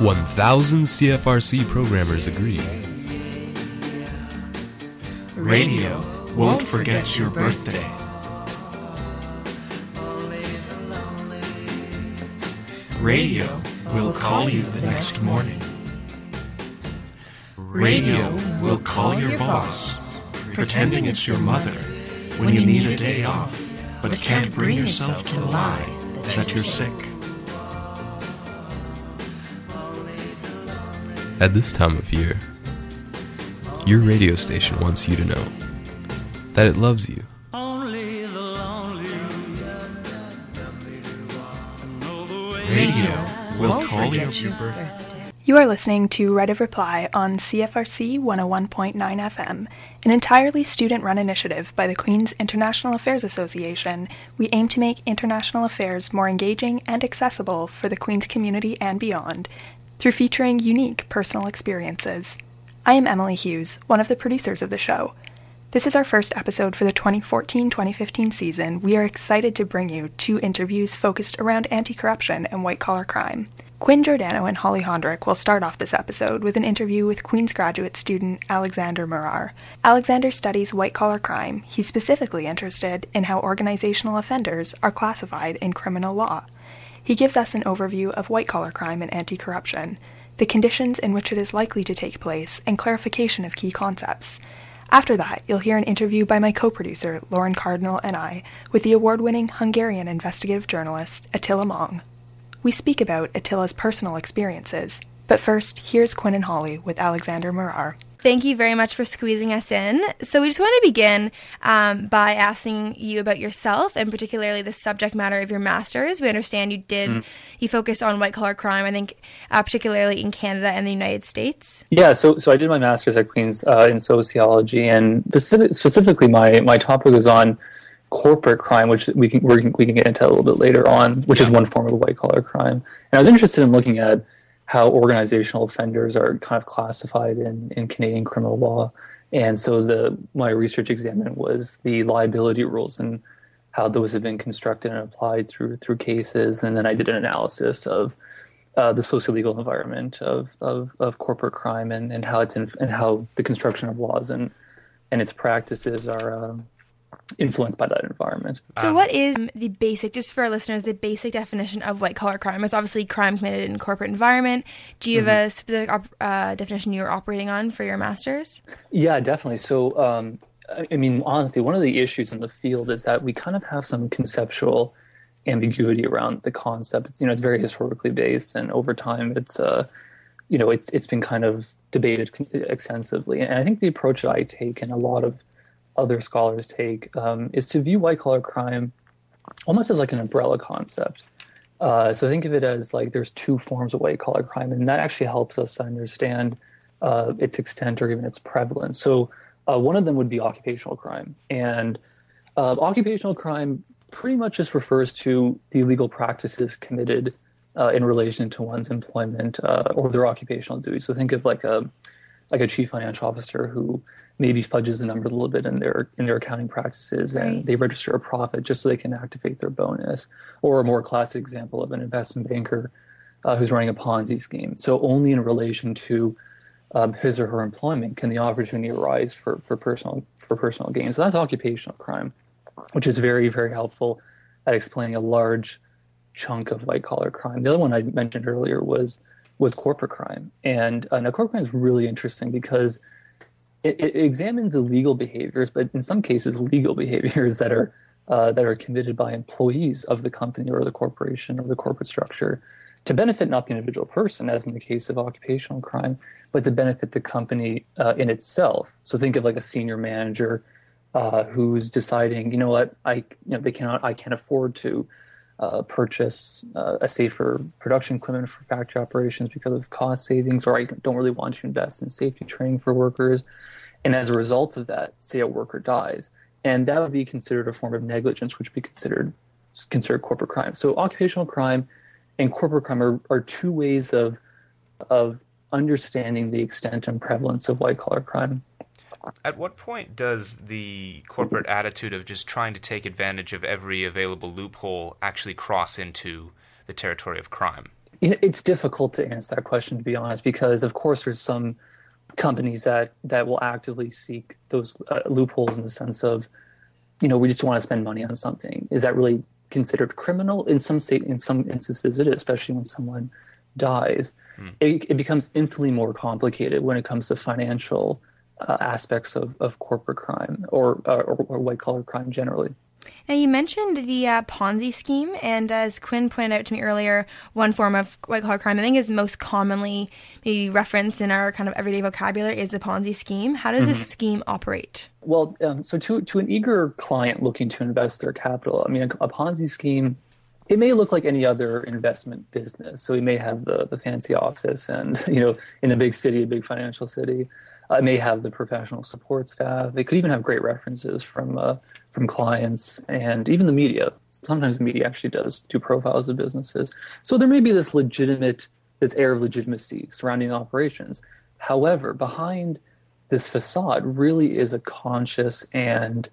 1,000 CFRC programmers agree. Radio won't forget your birthday. Radio will call you the next morning. Radio will call your boss, pretending it's your mother, when you need a day off, but can't bring yourself to lie that you're sick. At this time of year, your radio station wants you to know that it loves you. Radio will call you your birthday. You are listening to Right of Reply on CFRC 101.9 FM, an entirely student-run initiative by the Queen's International Affairs Association. We aim to make international affairs more engaging and accessible for the Queen's community and beyond through featuring unique personal experiences. I am Emily Hughes, one of the producers of the show. This is our first episode for the 2014-2015 season. We are excited to bring you two interviews focused around anti-corruption and white-collar crime. Quinn Giordano and Holly Hondrick will start off this episode with an interview with Queen's graduate student Alexander Marar. Alexander studies white-collar crime. He's specifically interested in how organizational offenders are classified in criminal law. He gives us an overview of white-collar crime and anti-corruption, the conditions in which it is likely to take place, and clarification of key concepts. After that, you'll hear an interview by my co-producer, Lauren Cardinal, and I, with the award-winning Hungarian investigative journalist, Attila Mong. We speak about Attila's personal experiences, but first, here's Quinn and Holly with Alexander Marar. Thank you very much for squeezing us in. So we just want to begin by asking you about yourself and particularly the subject matter of your master's. We understand you did, you focused on white-collar crime, I think, particularly in Canada and the United States. Yeah, so I did my master's at Queen's in sociology, and specifically my topic was on corporate crime, which we can get into a little bit later on, which is one form of white-collar crime. And I was interested in looking at how organizational offenders are kind of classified in Canadian criminal law. And so my research examined was the liability rules and how those have been constructed and applied through cases. And then I did an analysis of the socio-legal environment of corporate crime and how it's and how the construction of laws and its practices are influenced by that environment. So what is the basic, just for our listeners, the basic definition of white-collar crime? It's obviously crime committed in corporate environment. Do you have a specific definition you were operating on for your master's? Yeah, definitely. So, I mean, honestly, one of the issues in the field is that we kind of have some conceptual ambiguity around the concept. It's, it's very historically based, and over time it's, it's been kind of debated extensively. And I think the approach that I take and a lot of other scholars take is to view white-collar crime almost as like an umbrella concept. So think of it as like there's two forms of white-collar crime, and that actually helps us understand its extent or even its prevalence. So one of them would be occupational crime. And occupational crime pretty much just refers to the illegal practices committed in relation to one's employment or their occupational duties. So think of like a chief financial officer who maybe fudges the numbers a little bit in their accounting practices, and they register a profit just so they can activate their bonus. Or a more classic example of an investment banker who's running a Ponzi scheme. So only in relation to his or her employment can the opportunity arise for personal gain. So that's occupational crime, which is very, very helpful at explaining a large chunk of white-collar crime. The other one I mentioned earlier was corporate crime. And now corporate crime is really interesting because it examines illegal behaviors, but in some cases legal behaviors that are committed by employees of the company or the corporation or the corporate structure to benefit not the individual person, as in the case of occupational crime, but to benefit the company in itself. So think of like a senior manager who's deciding, you know what, I can't afford to purchase a safer production equipment for factory operations because of cost savings, or I don't really want to invest in safety training for workers. And as a result of that, say a worker dies, and that would be considered a form of negligence, which would be considered corporate crime. So occupational crime and corporate crime are two ways of understanding the extent and prevalence of white-collar crime. At what point does the corporate attitude of just trying to take advantage of every available loophole actually cross into the territory of crime? It's difficult to answer that question, to be honest, because of course there's some companies that will actively seek those loopholes in the sense of, you know, we just want to spend money on something. Is that really considered criminal? In some instances, it is, especially when someone dies. It becomes infinitely more complicated when it comes to financial aspects of corporate crime or white collar crime generally. Now, you mentioned the Ponzi scheme, and as Quinn pointed out to me earlier, one form of white-collar crime I think is most commonly maybe referenced in our kind of everyday vocabulary is the Ponzi scheme. How does this scheme operate? Well, so to an eager client looking to invest their capital, I mean, a Ponzi scheme, it may look like any other investment business. So we may have the fancy office and, you know, in a big city, a big financial city. It may have the professional support staff. It could even have great references from clients and even the media. Sometimes the media actually does do profiles of businesses. So there may be this air of legitimacy surrounding operations. However, behind this facade really is a conscious and,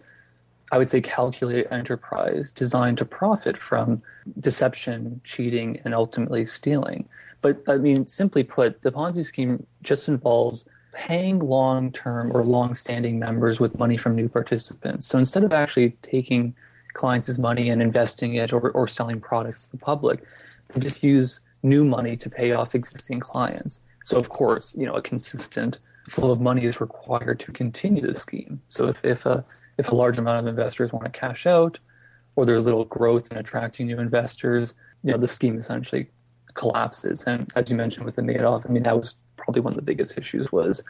I would say, calculated enterprise designed to profit from deception, cheating, and ultimately stealing. But I mean, simply put, the Ponzi scheme just involves paying long-term or long-standing members with money from new participants. So instead of actually taking clients' money and investing it or selling products to the public, they just use new money to pay off existing clients. So of course, you know, a consistent flow of money is required to continue the scheme. So if a large amount of investors want to cash out, or there's little growth in attracting new investors, you know, the scheme essentially collapses. And as you mentioned with the Madoff, I mean, that was probably one of the biggest issues was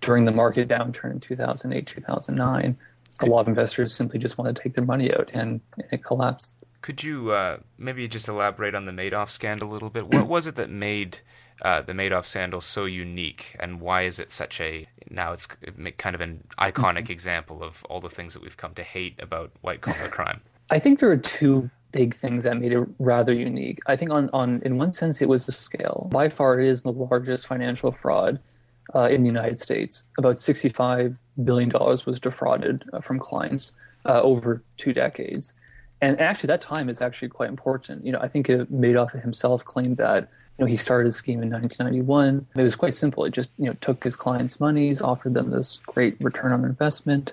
during the market downturn in 2008, 2009, a lot of investors simply just wanted to take their money out and it collapsed. Could you maybe just elaborate on the Madoff scandal a little bit? What was it that made the Madoff scandal so unique, and why is it such a, now it's kind of an iconic example of all the things that we've come to hate about white-collar crime? I think there are two big things that made it rather unique. I think in one sense, it was the scale. By far, it is the largest financial fraud in the United States. About $65 billion was defrauded from clients over 2 decades. And actually, that time is actually quite important. You know, I think Madoff himself claimed that, you know, he started his scheme in 1991. It was quite simple. It just, you know, took his clients' monies, offered them this great return on investment,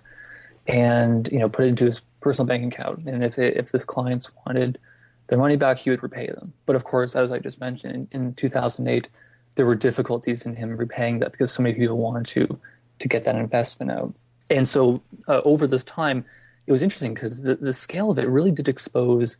and, you know, put it into his personal bank account. And if this clients wanted their money back, he would repay them. But of course, as I just mentioned, in 2008, there were difficulties in him repaying that because so many people wanted to get that investment out. And so over this time, it was interesting because the scale of it really did expose,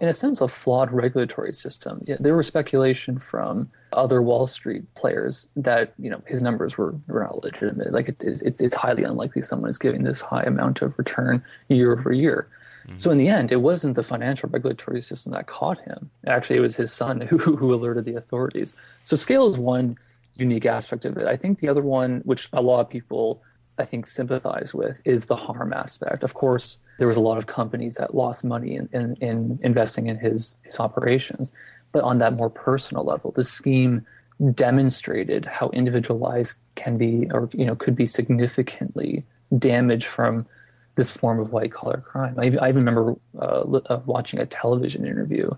in a sense, a flawed regulatory system. Yeah, there was speculation from other Wall Street players that, you know, his numbers were not legitimate. Like it's highly unlikely someone is giving this high amount of return year over year. Mm-hmm. So in the end, it wasn't the financial regulatory system that caught him. Actually, it was his son who alerted the authorities. So scale is one unique aspect of it. I think the other one, which a lot of people I think sympathize with, is the harm aspect. Of course, there was a lot of companies that lost money in investing in his operations. But on that more personal level, the scheme demonstrated how individual lives can be, or, you know, could be significantly damaged from this form of white-collar crime. I even remember watching a television interview,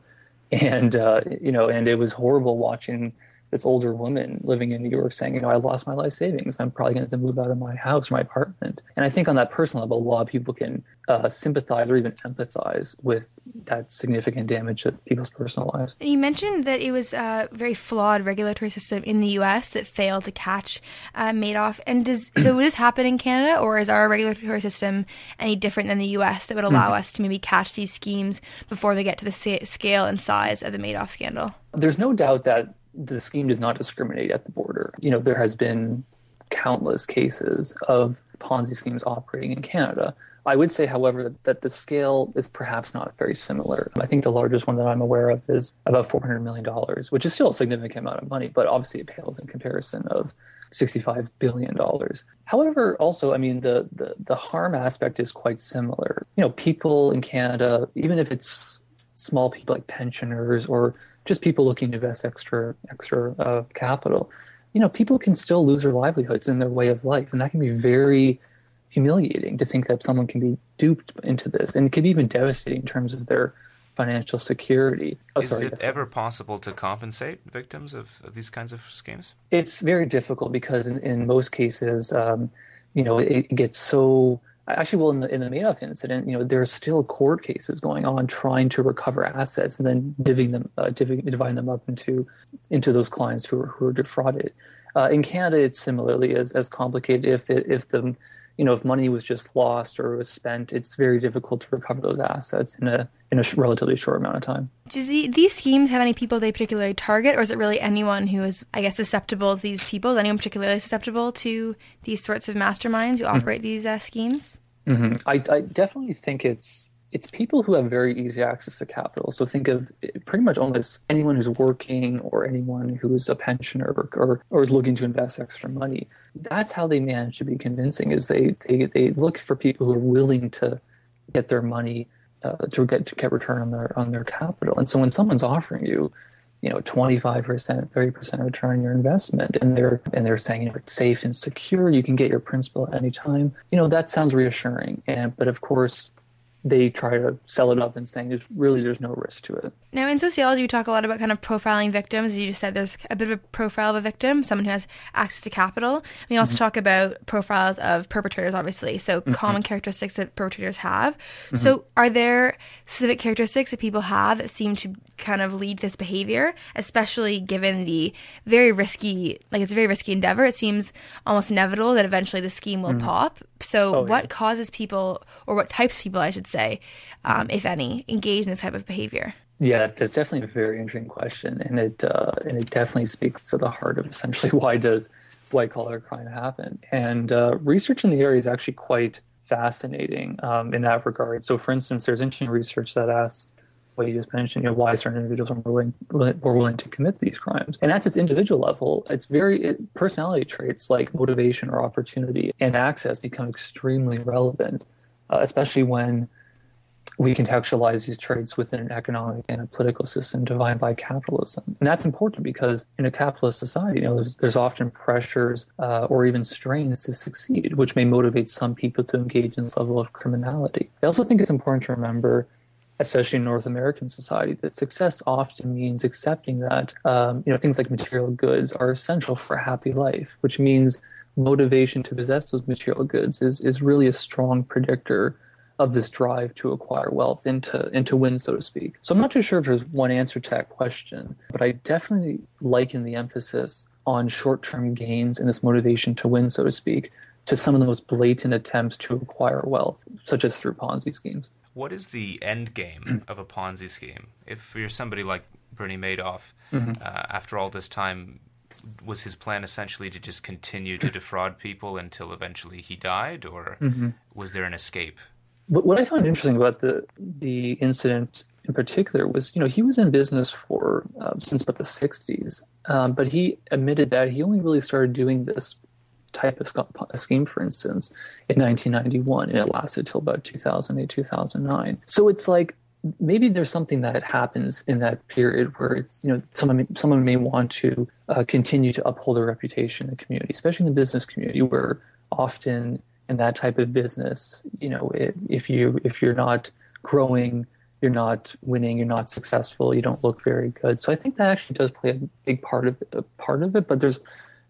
and you know, and it was horrible watching this older woman living in New York saying, you know, I lost my life savings. I'm probably going to have to move out of my house or my apartment. And I think on that personal level, a lot of people can sympathize or even empathize with that significant damage to people's personal lives. And you mentioned that it was a very flawed regulatory system in the U.S. that failed to catch Madoff. And so would this happen in Canada, or is our regulatory system any different than the U.S. that would allow us to maybe catch these schemes before they get to the scale and size of the Madoff scandal? There's no doubt that the scheme does not discriminate at the border. You know, there has been countless cases of Ponzi schemes operating in Canada. I would say, however, that the scale is perhaps not very similar. I think the largest one that I'm aware of is about $400 million, which is still a significant amount of money, but obviously it pales in comparison of $65 billion. However, also, I mean, the harm aspect is quite similar. You know, people in Canada, even if it's small people like pensioners or just people looking to invest extra capital, you know, people can still lose their livelihoods in their way of life. And that can be very humiliating to think that someone can be duped into this. And it can be even devastating in terms of their financial security. Is it ever possible to compensate victims of these kinds of schemes? It's very difficult because in most cases, it gets so... Actually, well, in the Madoff incident, there are still court cases going on trying to recover assets and then dividing them up into those clients who are defrauded. In Canada, it's similarly as complicated. If money was just lost or was spent, it's very difficult to recover those assets in a relatively short amount of time. Do these schemes have any people they particularly target, or is it really anyone who is, I guess, susceptible to these people? Is anyone particularly susceptible to these sorts of masterminds who operate these schemes? Mm-hmm. I definitely think it's people who have very easy access to capital. So think of pretty much almost anyone who's working or anyone who's a pensioner or is looking to invest extra money. That's how they manage to be convincing, is they look for people who are willing to get their money to get return on their capital. And so when someone's offering you, 25%, 30% return on your investment, and they're saying, it's safe and secure, you can get your principal at any time, that sounds reassuring. But of course, they try to sell it up and saying there's no risk to it. Now, in sociology, we talk a lot about kind of profiling victims. You just said there's a bit of a profile of a victim, someone who has access to capital. We also talk about profiles of perpetrators, obviously, so common characteristics that perpetrators have. Mm-hmm. So are there specific characteristics that people have that seem to kind of lead this behavior, especially given the very risky, it's a very risky endeavor? It seems almost inevitable that eventually the scheme will pop. So what causes people, or what types of people, I should say, if any, engage in this type of behavior? Yeah, that's definitely a very interesting question, and it definitely speaks to the heart of essentially why does white collar crime happen. And research in the area is actually quite fascinating in that regard. So, for instance, there's interesting research that asks what you just mentioned, why certain individuals were willing to commit these crimes. And at its individual level, it's personality traits like motivation or opportunity and access become extremely relevant, especially when we contextualize these traits within an economic and a political system defined by capitalism. And that's important because in a capitalist society, there's often pressures or even strains to succeed, which may motivate some people to engage in this level of criminality. I also think it's important to remember, especially in North American society, that success often means accepting that things like material goods are essential for a happy life, which means motivation to possess those material goods is really a strong predictor of this drive to acquire wealth and to win, so to speak. So I'm not too sure if there's one answer to that question, but I definitely liken the emphasis on short-term gains and this motivation to win, so to speak, to some of the most blatant attempts to acquire wealth, such as through Ponzi schemes. What is the end game of a Ponzi scheme? If you're somebody like Bernie Madoff, after all this time, was his plan essentially to just continue to defraud people until eventually he died, or was there an escape? But what I found interesting about the incident in particular was, he was in business for since about the 60s, but he admitted that he only really started doing this type of scheme, for instance, in 1991, and it lasted till about 2008, 2009. So it's like maybe there's something that happens in that period where it's someone may want to continue to uphold their reputation in the community, especially in the business community, where often in that type of business, if you're not growing, you're not winning, you're not successful, you don't look very good. So I think that actually does play a big part of it. But there's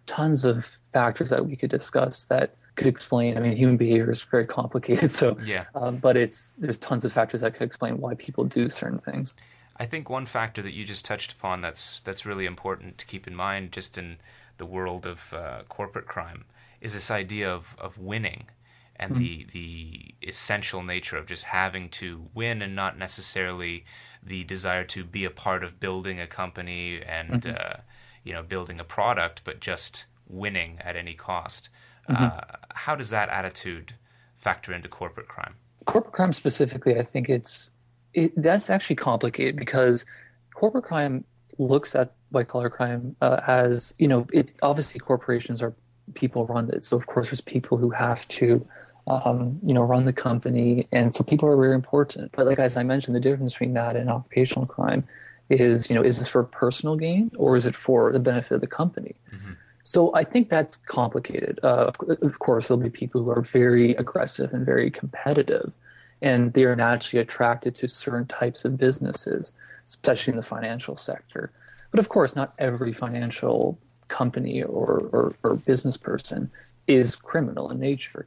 tons of factors that we could discuss that could explain. I mean, human behavior is very complicated. So yeah, but there's tons of factors that could explain why people do certain things. I think one factor that you just touched upon that's really important to keep in mind, just in the world of corporate crime, is this idea of winning and the essential nature of just having to win, and not necessarily the desire to be a part of building a company and building a product, but just winning at any cost. How does that attitude factor into corporate crime? Corporate crime specifically, I think that's actually complicated, because corporate crime looks at white collar crime as, obviously corporations are people run it. So of course there's people who have to, run the company. And so people are very important. But as I mentioned, the difference between that and occupational crime is, is this for personal gain or is it for the benefit of the company? So I think that's complicated. Of course, there'll be people who are very aggressive and very competitive. and they are naturally attracted to certain types of businesses, especially in the financial sector. But of course, not every financial company or business person is criminal in nature.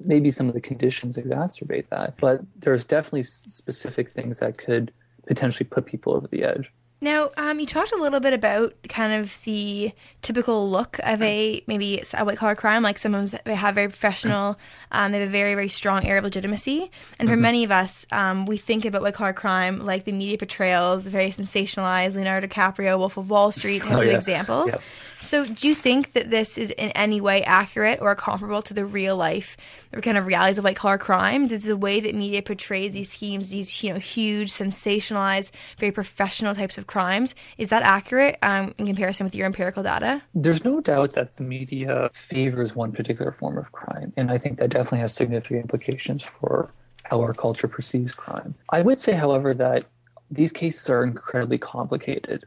Maybe some of the conditions exacerbate that, but there's definitely specific things that could potentially put people over the edge. Now, you talked a little bit about kind of the typical look of maybe a white-collar crime. Like, some of them, they have very professional, they have a very, very strong air of legitimacy. And for many of us, we think about white-collar crime, like the media portrayals, the very sensationalized Leonardo DiCaprio, Wolf of Wall Street, types of examples. Yep. So do you think that this is in any way accurate or comparable to the real-life kind of realities of white-collar crime? Does the way that media portrays these schemes, these, you know, huge, sensationalized, very professional types of crimes, is that accurate in comparison with your empirical data? There's no doubt that the media favors one particular form of crime, and I think that definitely has significant implications for how our culture perceives crime. I would say, however, that these cases are incredibly complicated.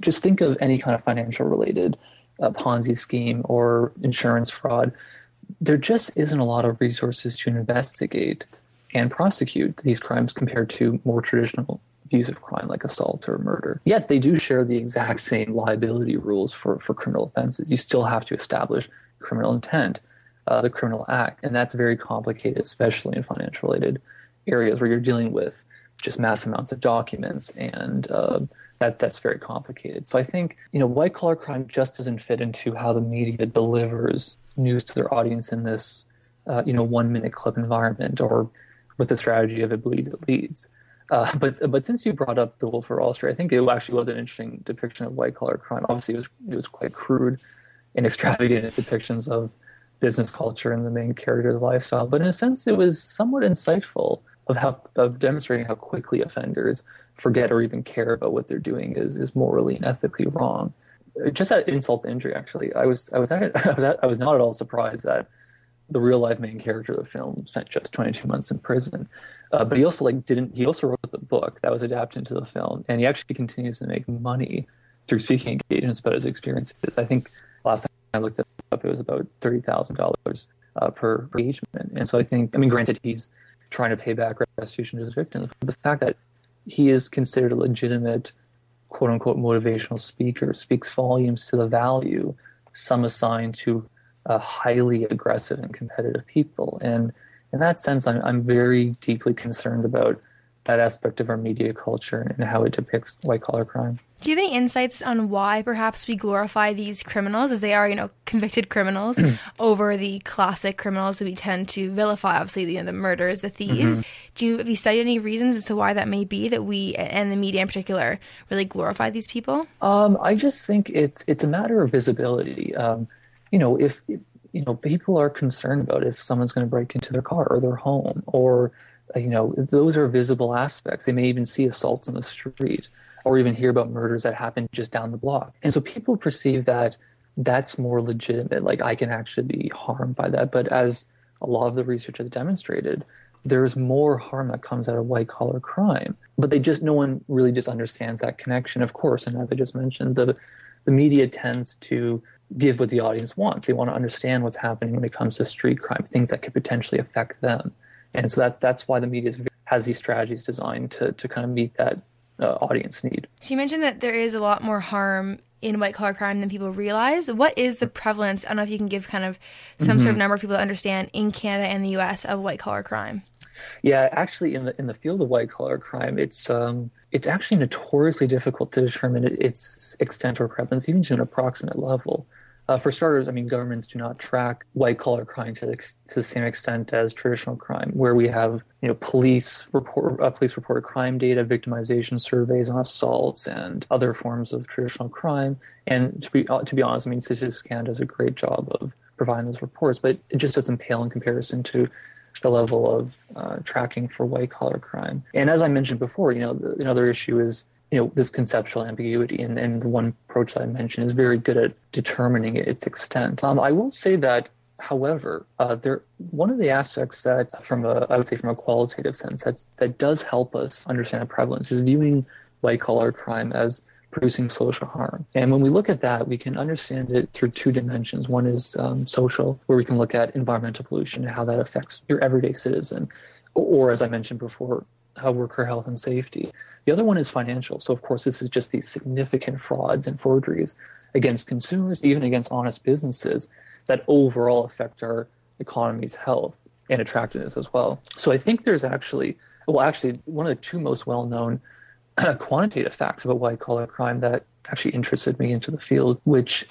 Just think of any kind of financial-related Ponzi scheme or insurance fraud. There just isn't a lot of resources to investigate and prosecute these crimes compared to more traditional views of crime like assault or murder. Yet they do share the exact same liability rules for criminal offenses. You still have to establish criminal intent, the criminal act, and that's very complicated, especially in financial-related areas where you're dealing with just mass amounts of documents, and that's very complicated. So I think, you know, white-collar crime just doesn't fit into how the media delivers news to their audience in this, you know, one-minute clip environment, or with the strategy of it bleeds, it leads. But since you brought up the Wolf of Wall Street, I think it actually was an interesting depiction of white-collar crime. Obviously, it was quite crude and extravagant in its depictions of business culture and the main character's lifestyle. But in a sense, it was somewhat insightful of demonstrating how quickly offenders forget or even care about what they're doing is morally and ethically wrong. Just at insult to injury, actually, I was not at all surprised that the real-life main character of the film spent just 22 months in prison. But he also He also wrote the book that was adapted into the film, and he actually continues to make money through speaking engagements about his experiences. I think last time I looked it up, it was about $30,000 per engagement. And so I think, granted, he's trying to pay back restitution to his victims, but the fact that he is considered a legitimate, quote-unquote, motivational speaker speaks volumes to the value some assign to highly aggressive and competitive people. And in that sense, I'm very deeply concerned about that aspect of our media culture and how it depicts white-collar crime. Do you have any insights on why perhaps we glorify these criminals, as they are, you know, convicted criminals, over the classic criminals who we tend to vilify, obviously, the murderers, the thieves? Have you studied any reasons as to why that may be, that we, and the media in particular, really glorify these people? I just think it's a matter of visibility. If people are concerned about if someone's going to break into their car or their home, or, you know, those are visible aspects. They may even see assaults on the street, or even hear about murders that happen just down the block. And so people perceive that that's more legitimate, like I can actually be harmed by that. But as a lot of the research has demonstrated, there's more harm that comes out of white-collar crime. But no one really just understands that connection. Of course, and as I just mentioned, the media tends to give what the audience wants. They want to understand what's happening when it comes to street crime, things that could potentially affect them. And so that's why the media has these strategies designed to kind of meet that audience need. So you mentioned that there is a lot more harm in white-collar crime than people realize. What is the prevalence? I don't know if you can give kind of some sort of number of people to understand in Canada and the U.S. of white-collar crime. Yeah, actually, in the field of white-collar crime, it's actually notoriously difficult to determine its extent or prevalence, even to an approximate level. For starters, governments do not track white-collar crime to the same extent as traditional crime, where we have, you know, police reported crime data, victimization surveys on assaults and other forms of traditional crime. And to be honest, Statistics Canada does a great job of providing those reports, but it just doesn't pale in comparison to the level of tracking for white-collar crime. And as I mentioned before, you know, another issue is, you know, this conceptual ambiguity, and the one approach that I mentioned is very good at determining its extent. I will say that, however, one of the aspects that, from a qualitative sense, that does help us understand the prevalence is viewing white-collar crime as producing social harm. And when we look at that, we can understand it through two dimensions. One is social, where we can look at environmental pollution and how that affects your everyday citizen. or as I mentioned before, worker health and safety. The other one is financial. So, of course, this is just these significant frauds and forgeries against consumers, even against honest businesses, that overall affect our economy's health and attractiveness as well. So I think there's actually one of the two most well-known quantitative facts about white-collar crime that actually interested me into the field, which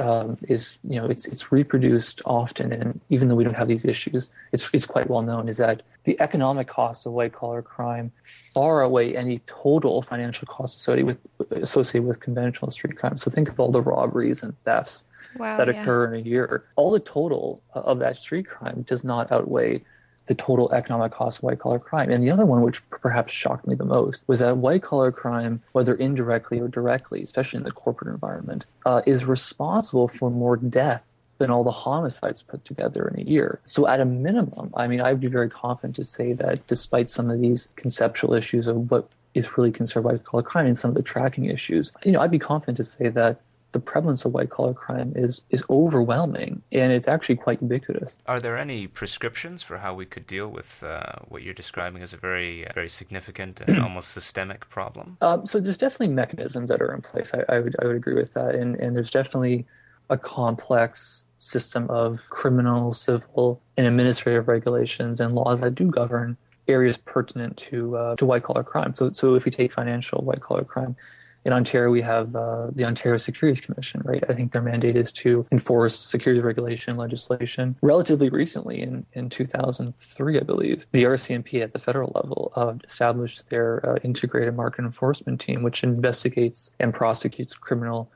is, you know, it's reproduced often, and even though we don't have these issues, it's quite well known, is that the economic costs of white-collar crime far outweigh any total financial costs associated with conventional street crime. So think of all the robberies and thefts that occur in a year. All the total of that street crime does not outweigh the total economic cost of white-collar crime. And the other one, which perhaps shocked me the most, was that white-collar crime, whether indirectly or directly, especially in the corporate environment, is responsible for more death than all the homicides put together in a year. So at a minimum, I mean, I would be very confident to say that despite some of these conceptual issues of what is really considered white-collar crime and some of the tracking issues, you know, I'd be confident to say that the prevalence of white-collar crime is overwhelming, and it's actually quite ubiquitous. Are there any prescriptions for how we could deal with what you're describing as a very, very significant and almost systemic problem? So there's definitely mechanisms that are in place. I would agree with that, and there's definitely a complex system of criminal, civil, and administrative regulations and laws that do govern areas pertinent to white-collar crime. So if we take financial white-collar crime, in Ontario, we have the Ontario Securities Commission, right? I think their mandate is to enforce securities regulation legislation. Relatively recently, in 2003, I believe, the RCMP at the federal level established their integrated market enforcement team, which investigates and prosecutes criminal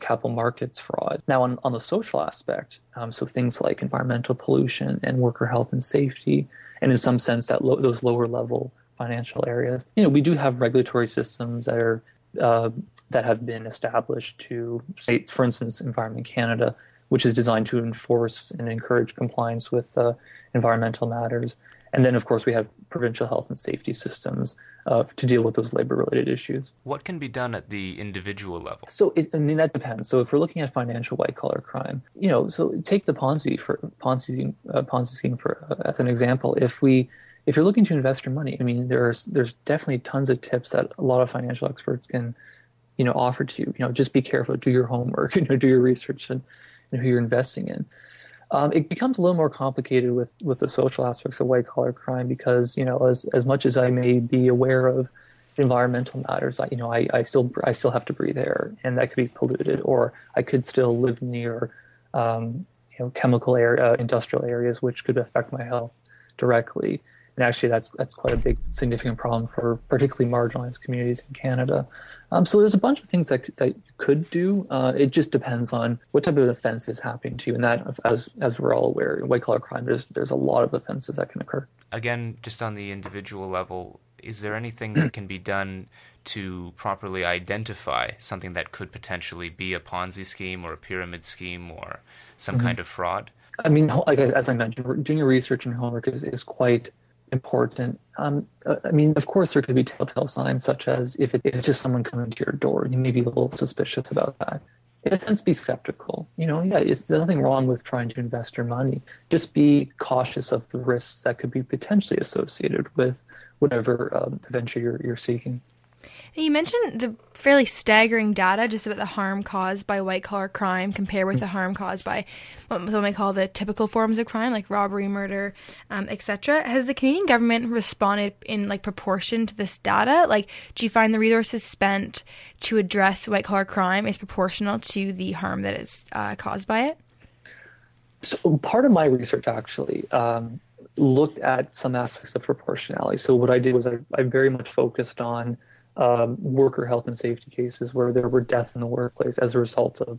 capital markets fraud. Now, on the social aspect, so things like environmental pollution and worker health and safety, and in some sense, that those lower level financial areas, you know, we do have regulatory systems that have been established to, say, for instance, Environment Canada, which is designed to enforce and encourage compliance with environmental matters. And then, of course, we have provincial health and safety systems to deal with those labor-related issues. What can be done at the individual level? So, that depends. So, if we're looking at financial white-collar crime, you know, so take the Ponzi scheme for as an example. If you're looking to invest your money, I mean, there's definitely tons of tips that a lot of financial experts can, you know, offer to you. You know, just be careful, do your homework, you know, do your research and who you're investing in. It becomes a little more complicated with the social aspects of white-collar crime because, you know, as much as I may be aware of environmental matters, I still have to breathe air, and that could be polluted, or I could still live near, chemical area, industrial areas, which could affect my health directly. And actually, that's quite a big, significant problem for particularly marginalized communities in Canada. So there's a bunch of things that you could do. It just depends on what type of offense is happening to you. And that, as we're all aware, in white-collar crime, there's a lot of offenses that can occur. Again, just on the individual level, is there anything that can be done to properly identify something that could potentially be a Ponzi scheme or a pyramid scheme or some kind of fraud? I mean, as I mentioned, doing your research and homework is quite important. I mean, of course, there could be telltale signs, such as if it's just someone coming to your door, you may be a little suspicious about that. In a sense, be skeptical. You know, there's nothing wrong with trying to invest your money. Just be cautious of the risks that could be potentially associated with whatever venture you're seeking. You mentioned the fairly staggering data just about the harm caused by white-collar crime compared with the harm caused by what we might call the typical forms of crime, like robbery, murder, etc. Has the Canadian government responded in proportion to this data? Like, do you find the resources spent to address white-collar crime is proportional to the harm that is caused by it? So part of my research actually looked at some aspects of proportionality. So what I did was I very much focused on worker health and safety cases where there were deaths in the workplace as a result of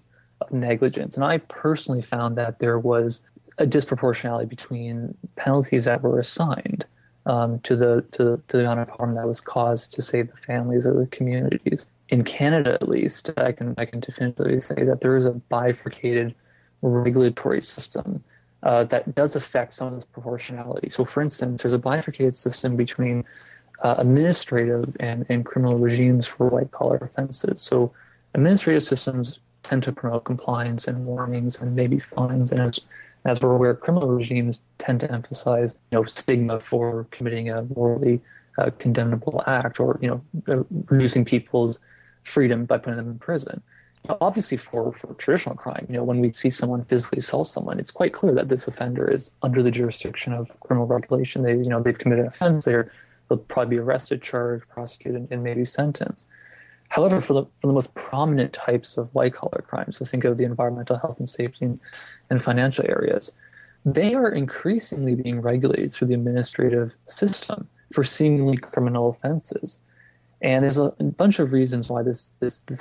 negligence. And I personally found that there was a disproportionality between penalties that were assigned to the amount of harm that was caused to, say, the families or the communities. In Canada, at least, I can definitively say that there is a bifurcated regulatory system that does affect some of this proportionality. So, for instance, there's a bifurcated system between administrative and criminal regimes for white-collar offenses. So administrative systems tend to promote compliance and warnings and maybe fines, and as That's where criminal regimes tend to emphasize, stigma for committing a morally condemnable act, or, reducing people's freedom by putting them in prison. Obviously, for traditional crime, when we see someone physically assault someone, it's quite clear that this offender is under the jurisdiction of criminal regulation. They've committed an offense. They'll probably be arrested, charged, prosecuted, and maybe sentenced. However, for the most prominent types of white-collar crime, so think of the environmental, health and safety, and financial areas, they are increasingly being regulated through the administrative system for seemingly criminal offenses. And there's a bunch of reasons why this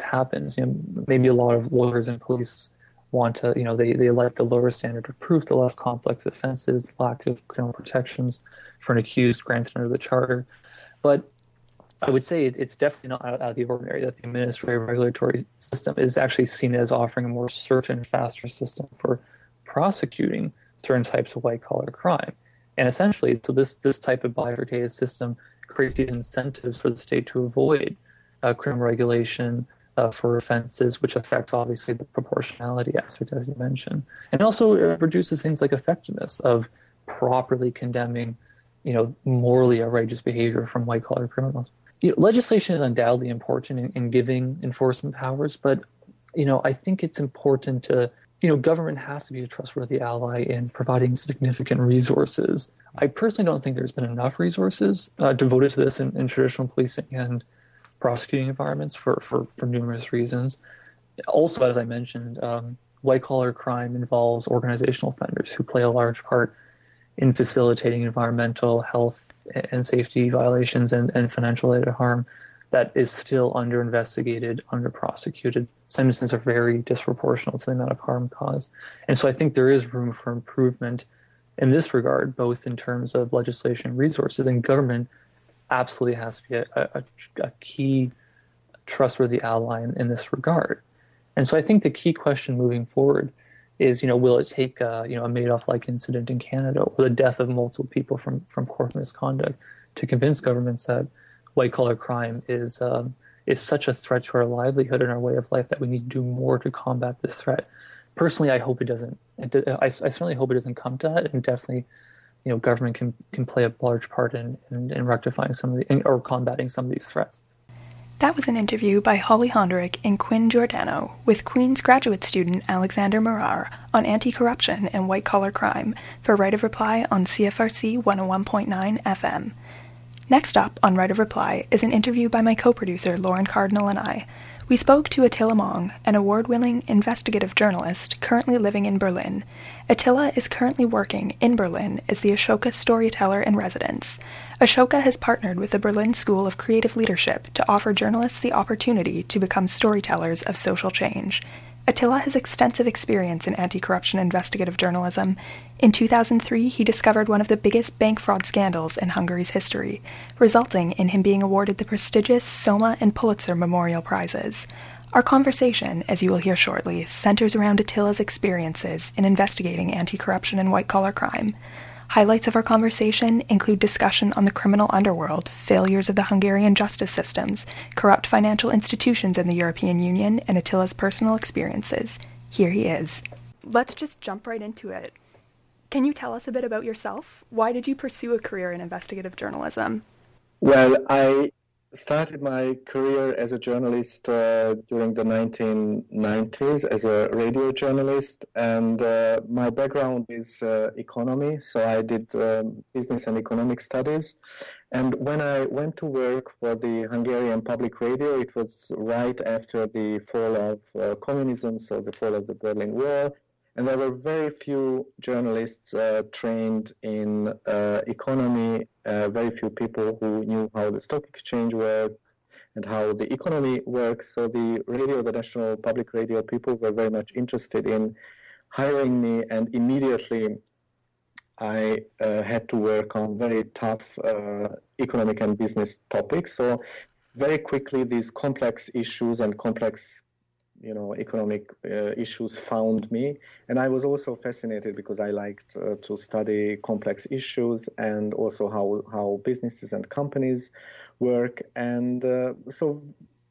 happens. Maybe a lot of lawyers and police want to, they like the lower standard of proof, the less complex offenses, lack of criminal protections for an accused granted under the charter. But I would say it's definitely not out of the ordinary that the administrative regulatory system is actually seen as offering a more certain, faster system for prosecuting certain types of white-collar crime. And essentially, so this type of bifurcated system creates these incentives for the state to avoid criminal regulation for offenses, which affects obviously the proportionality aspect, as you mentioned, and also reduces things like effectiveness of properly condemning, morally outrageous behavior from white-collar criminals. Legislation is undoubtedly important in giving enforcement powers, but I think it's important to government has to be a trustworthy ally in providing significant resources. I personally don't think there's been enough resources devoted to this in traditional policing and prosecuting environments for numerous reasons. Also, as I mentioned, white-collar crime involves organizational offenders who play a large part in facilitating environmental, health, and safety violations and financial-related harm that is still under-investigated, under-prosecuted. Sentences are very disproportional to the amount of harm caused. And so I think there is room for improvement in this regard, both in terms of legislation resources, and government absolutely has to be a key trustworthy ally in this regard. And so I think the key question moving forward is, will it take a Madoff-like incident in Canada or the death of multiple people from corporate misconduct to convince governments that white-collar crime is such a threat to our livelihood and our way of life that we need to do more to combat this threat? Personally, I hope it doesn't. I certainly hope it doesn't come to that, and definitely, government can play a large part in rectifying some of or combating some of these threats. That was an interview by Holly Hondrick and Quinn Giordano with Queen's graduate student Alexander Marar on anti-corruption and white-collar crime for Right of Reply on CFRC 101.9 FM. Next up on Right of Reply is an interview by my co-producer Lauren Cardinal and I. We spoke to Attila Mong, an award-winning investigative journalist currently living in Berlin. Attila is currently working in Berlin as the Ashoka Storyteller in Residence. Ashoka has partnered with the Berlin School of Creative Leadership to offer journalists the opportunity to become storytellers of social change. Attila has extensive experience in anti-corruption investigative journalism. In 2003, he discovered one of the biggest bank fraud scandals in Hungary's history, resulting in him being awarded the prestigious Soma and Pulitzer Memorial Prizes. Our conversation, as you will hear shortly, centers around Attila's experiences in investigating anti-corruption and white-collar crime. Highlights of our conversation include discussion on the criminal underworld, failures of the Hungarian justice systems, corrupt financial institutions in the European Union, and Attila's personal experiences. Here he is. Let's just jump right into it. Can you tell us a bit about yourself? Why did you pursue a career in investigative journalism? Well, I started my career as a journalist during the 1990s as a radio journalist, and my background is economy, so I did business and economic studies. And when I went to work for the Hungarian public radio, it was right after the fall of communism, so the fall of the Berlin Wall, and there were very few journalists trained in economy, very few people who knew how the stock exchange works and how the economy works. So the radio, the national public radio people were very much interested in hiring me, and immediately I had to work on very tough economic and business topics. So very quickly, these complex issues and complex economic issues found me. And I was also fascinated because I liked to study complex issues and also how businesses and companies work. And so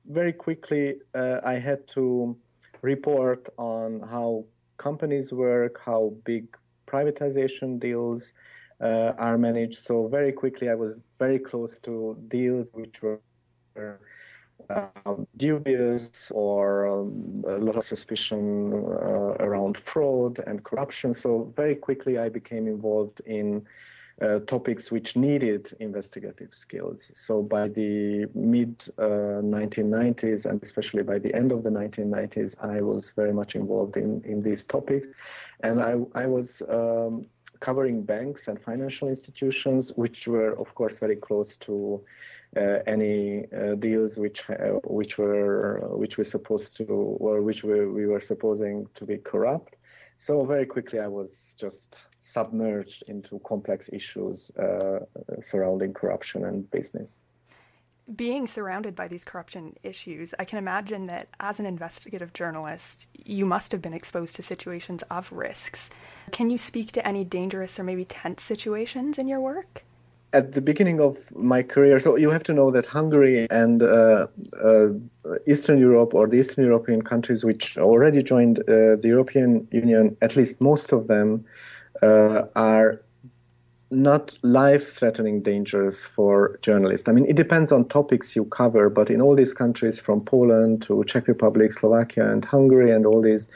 very quickly, I had to report on how companies work, how big privatization deals are managed. So very quickly, I was very close to deals which were dubious or a lot of suspicion around fraud and corruption. So very quickly, I became involved in topics which needed investigative skills. So by the mid-1990s, and especially by the end of the 1990s, I was very much involved in these topics. And I was covering banks and financial institutions, which were, of course, very close to any deals which we were supposing to be corrupt. So very quickly, I was just submerged into complex issues surrounding corruption and business. Being surrounded by these corruption issues, I can imagine that as an investigative journalist, you must have been exposed to situations of risks. Can you speak to any dangerous or maybe tense situations in your work? At the beginning of my career, so you have to know that Hungary and Eastern Europe or the Eastern European countries which already joined the European Union, at least most of them, are not life-threatening dangers for journalists. I mean, it depends on topics you cover, but in all these countries, from Poland to Czech Republic, Slovakia and Hungary and all these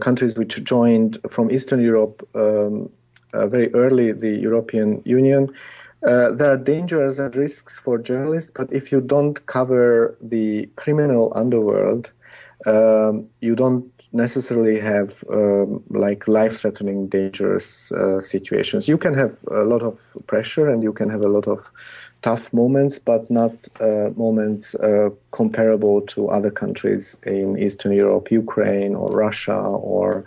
countries which joined from Eastern Europe very early the European Union, there are dangers and risks for journalists, but if you don't cover the criminal underworld, you don't necessarily have life-threatening, dangerous situations. You can have a lot of pressure and you can have a lot of tough moments, but not moments comparable to other countries in Eastern Europe, Ukraine or Russia or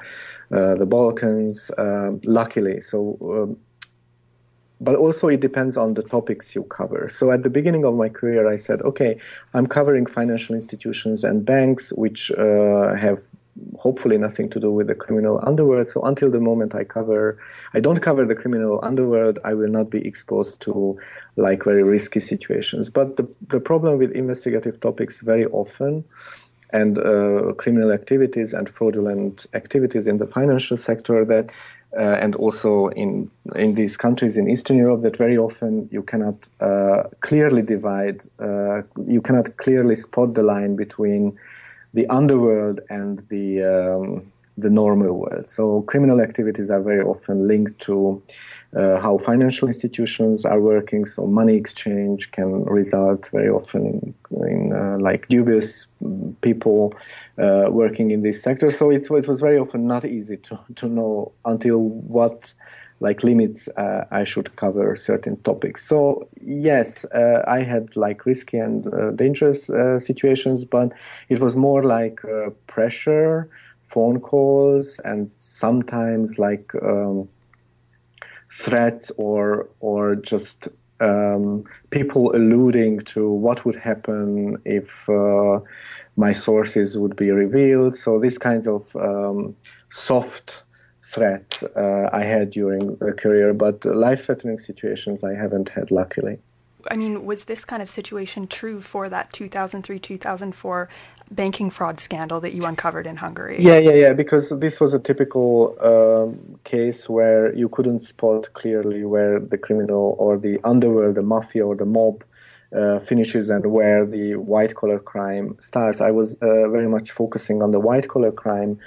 the Balkans, luckily. So. But also it depends on the topics you cover. So at the beginning of my career, I said, okay, I'm covering financial institutions and banks, which have hopefully nothing to do with the criminal underworld. So until the moment I don't cover the criminal underworld, I will not be exposed to very risky situations. But the problem with investigative topics very often, and criminal activities and fraudulent activities in the financial sector, that and also in these countries in Eastern Europe, that very often you cannot clearly divide, you cannot clearly spot the line between the underworld and the normal world. So criminal activities are very often linked to how financial institutions are working. So money exchange can result very often in dubious people working in this sector. So it was very often not easy to know until what limits I should cover certain topics. So yes, I had risky and dangerous situations, but it was more pressure, phone calls, and sometimes threats or just people alluding to what would happen if my sources would be revealed. So these kinds of soft threats I had during the career, but life-threatening situations I haven't had, luckily. I mean, was this kind of situation true for that 2003-2004 banking fraud scandal that you uncovered in Hungary? Yeah, because this was a typical case where you couldn't spot clearly where the criminal or the underworld, the mafia or the mob finishes and where the white-collar crime starts. I was very much focusing on the white-collar crime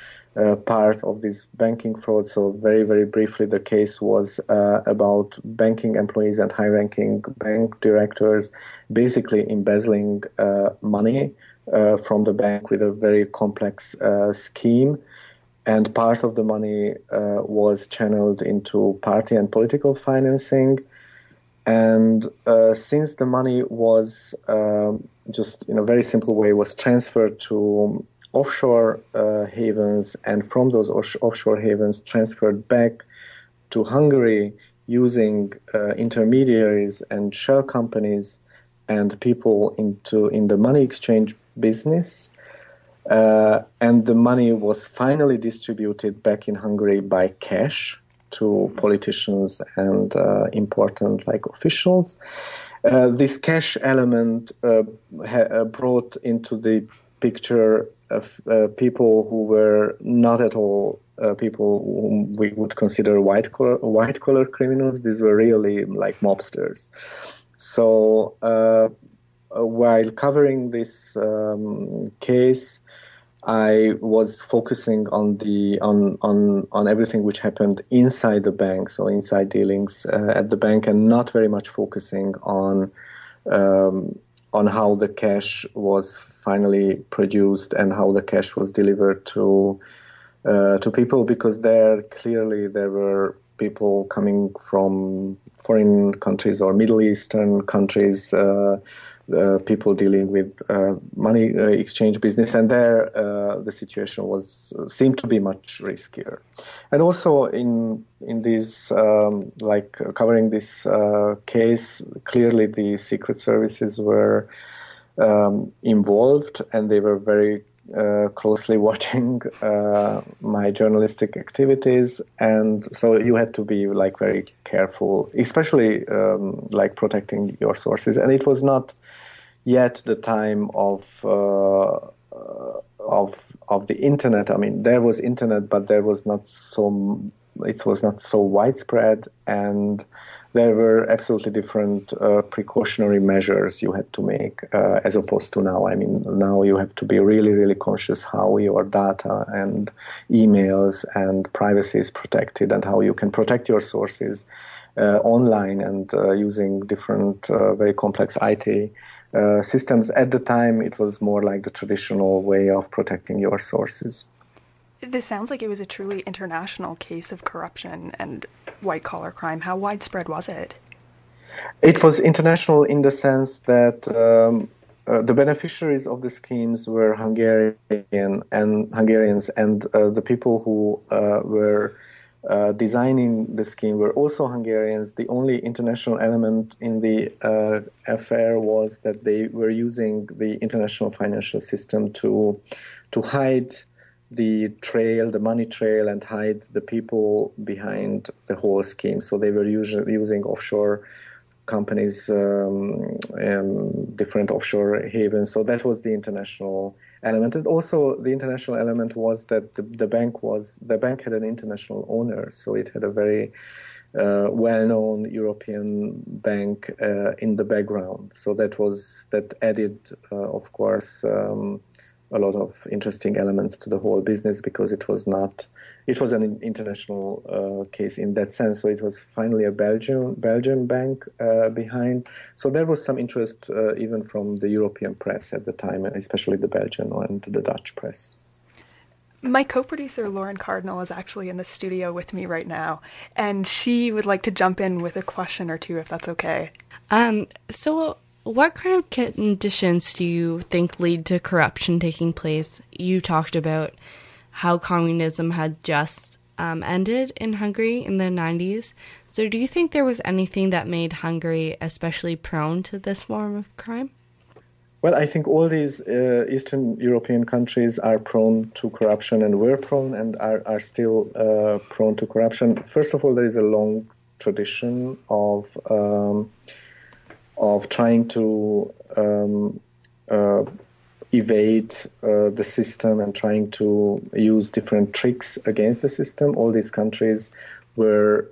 part of this banking fraud. So very, very briefly, the case was about banking employees and high-ranking bank directors basically embezzling money from the bank with a very complex scheme. And part of the money was channeled into party and political financing. And since the money was just in a very simple way was transferred to offshore havens, and from those offshore havens transferred back to Hungary using intermediaries and shell companies and people in the money exchange business. And the money was finally distributed back in Hungary by cash to politicians and important officials. This cash element brought into the picture of people who were not at all people whom we would consider white collar criminals. These were really like mobsters. So while covering this case, I was focusing on everything which happened inside the bank, so inside dealings at the bank, and not very much focusing on how the cash was finally produced and how the cash was delivered to people, because there were people coming from foreign countries or Middle Eastern countries, people dealing with money exchange business, and there the situation seemed to be much riskier. And also in these covering this case, clearly the secret services were involved, and they were very closely watching my journalistic activities, and so you had to be like very careful, especially protecting your sources. And it was not yet the time of the internet. I mean, there was internet, but it was not so widespread, and there were absolutely different precautionary measures you had to make as opposed to now. I mean, now you have to be really, really conscious how your data and emails and privacy is protected, and how you can protect your sources online and using different very complex IT systems. At the time, it was more like the traditional way of protecting your sources. This sounds like it was a truly international case of corruption and white-collar crime. How widespread was it? It was international in the sense that the beneficiaries of the schemes were Hungarians, and the people who were designing the scheme were also Hungarians. The only international element in the affair was that they were using the international financial system to hide the money trail, and hide the people behind the whole scheme. So they were usually using offshore companies, and different offshore havens. So that was the international element. And also the international element was that the bank had an international owner. So it had a very well-known European bank in the background. So that added, of course, a lot of interesting elements to the whole business, because it was an international case in that sense. So it was finally a Belgian bank behind. So there was some interest even from the European press at the time, especially the Belgian and the Dutch press. My co-producer Lauren Cardinal is actually in the studio with me right now, and she would like to jump in with a question or two, if that's okay. What kind of conditions do you think lead to corruption taking place? You talked about how communism had just ended in Hungary in the 90s. So do you think there was anything that made Hungary especially prone to this form of crime? Well, I think all these Eastern European countries are prone to corruption, and were prone and are still prone to corruption. First of all, there is a long tradition of trying to evade the system and trying to use different tricks against the system. All these countries were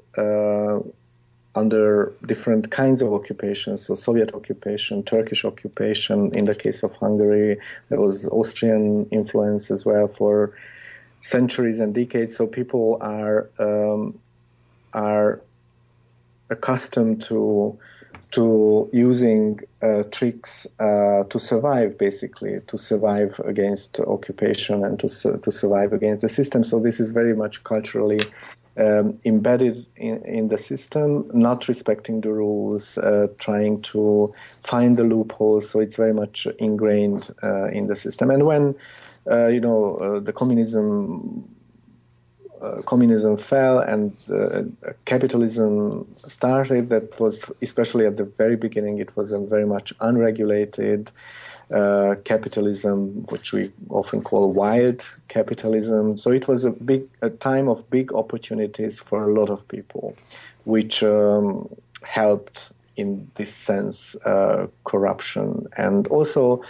under different kinds of occupation, so Soviet occupation, Turkish occupation. In the case of Hungary, there was Austrian influence as well for centuries and decades. So people are accustomed to using tricks to survive, basically, to survive against occupation and to survive against the system. So this is very much culturally embedded in the system, not respecting the rules, trying to find the loopholes. So it's very much ingrained in the system. And when, the communism fell and capitalism started, that was especially at the very beginning, it was a very much unregulated capitalism, which we often call wild capitalism. So it was a time of big opportunities for a lot of people, which helped in this sense corruption. And also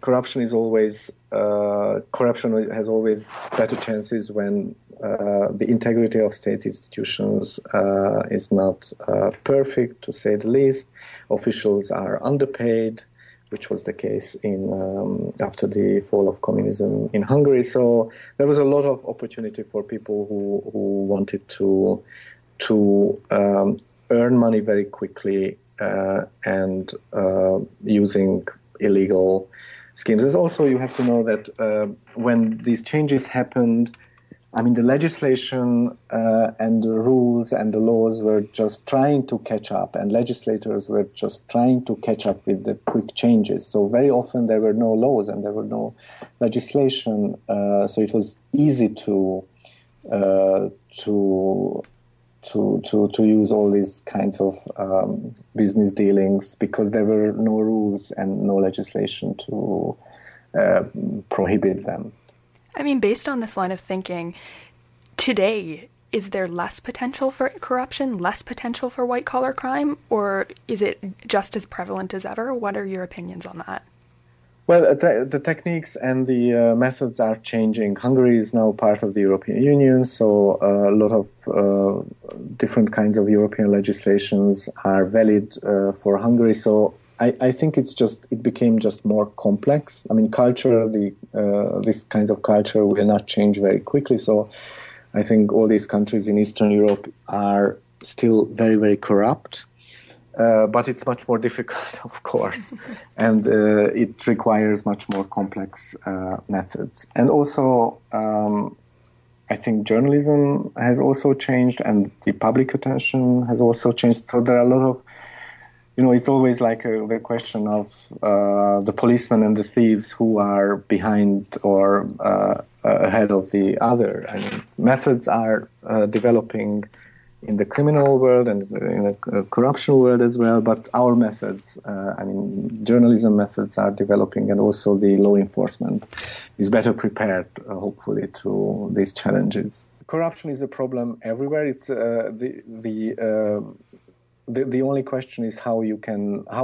corruption has always better chances when the integrity of state institutions is not perfect, to say the least. Officials are underpaid, which was the case in after the fall of communism in Hungary. So there was a lot of opportunity for people who wanted to earn money very quickly and using illegal schemes. And also, you have to know that when these changes happened, I mean, the legislation and the rules and the laws were just trying to catch up, and legislators were just trying to catch up with the quick changes. So very often there were no laws and there were no legislation, so it was easy to use all these kinds of business dealings because there were no rules and no legislation to prohibit them. I mean, based on this line of thinking, today, is there less potential for corruption, less potential for white-collar crime, or is it just as prevalent as ever? What are your opinions on that? Well, the techniques and the methods are changing. Hungary is now part of the European Union, so a lot of different kinds of European legislations are valid for Hungary. So I think it became just more complex. I mean, this kinds of culture will not change very quickly. So I think all these countries in Eastern Europe are still very, very corrupt. But it's much more difficult, of course, and it requires much more complex methods. And also, I think journalism has also changed, and the public attention has also changed. So there are a lot of, it's always like the question of the policemen and the thieves who are behind or ahead of the other. I mean, methods are developing in the criminal world and in the corruption world as well, but our methods, journalism methods are developing, and also the law enforcement is better prepared, hopefully, to these challenges. Corruption is a problem everywhere. It's the only question is how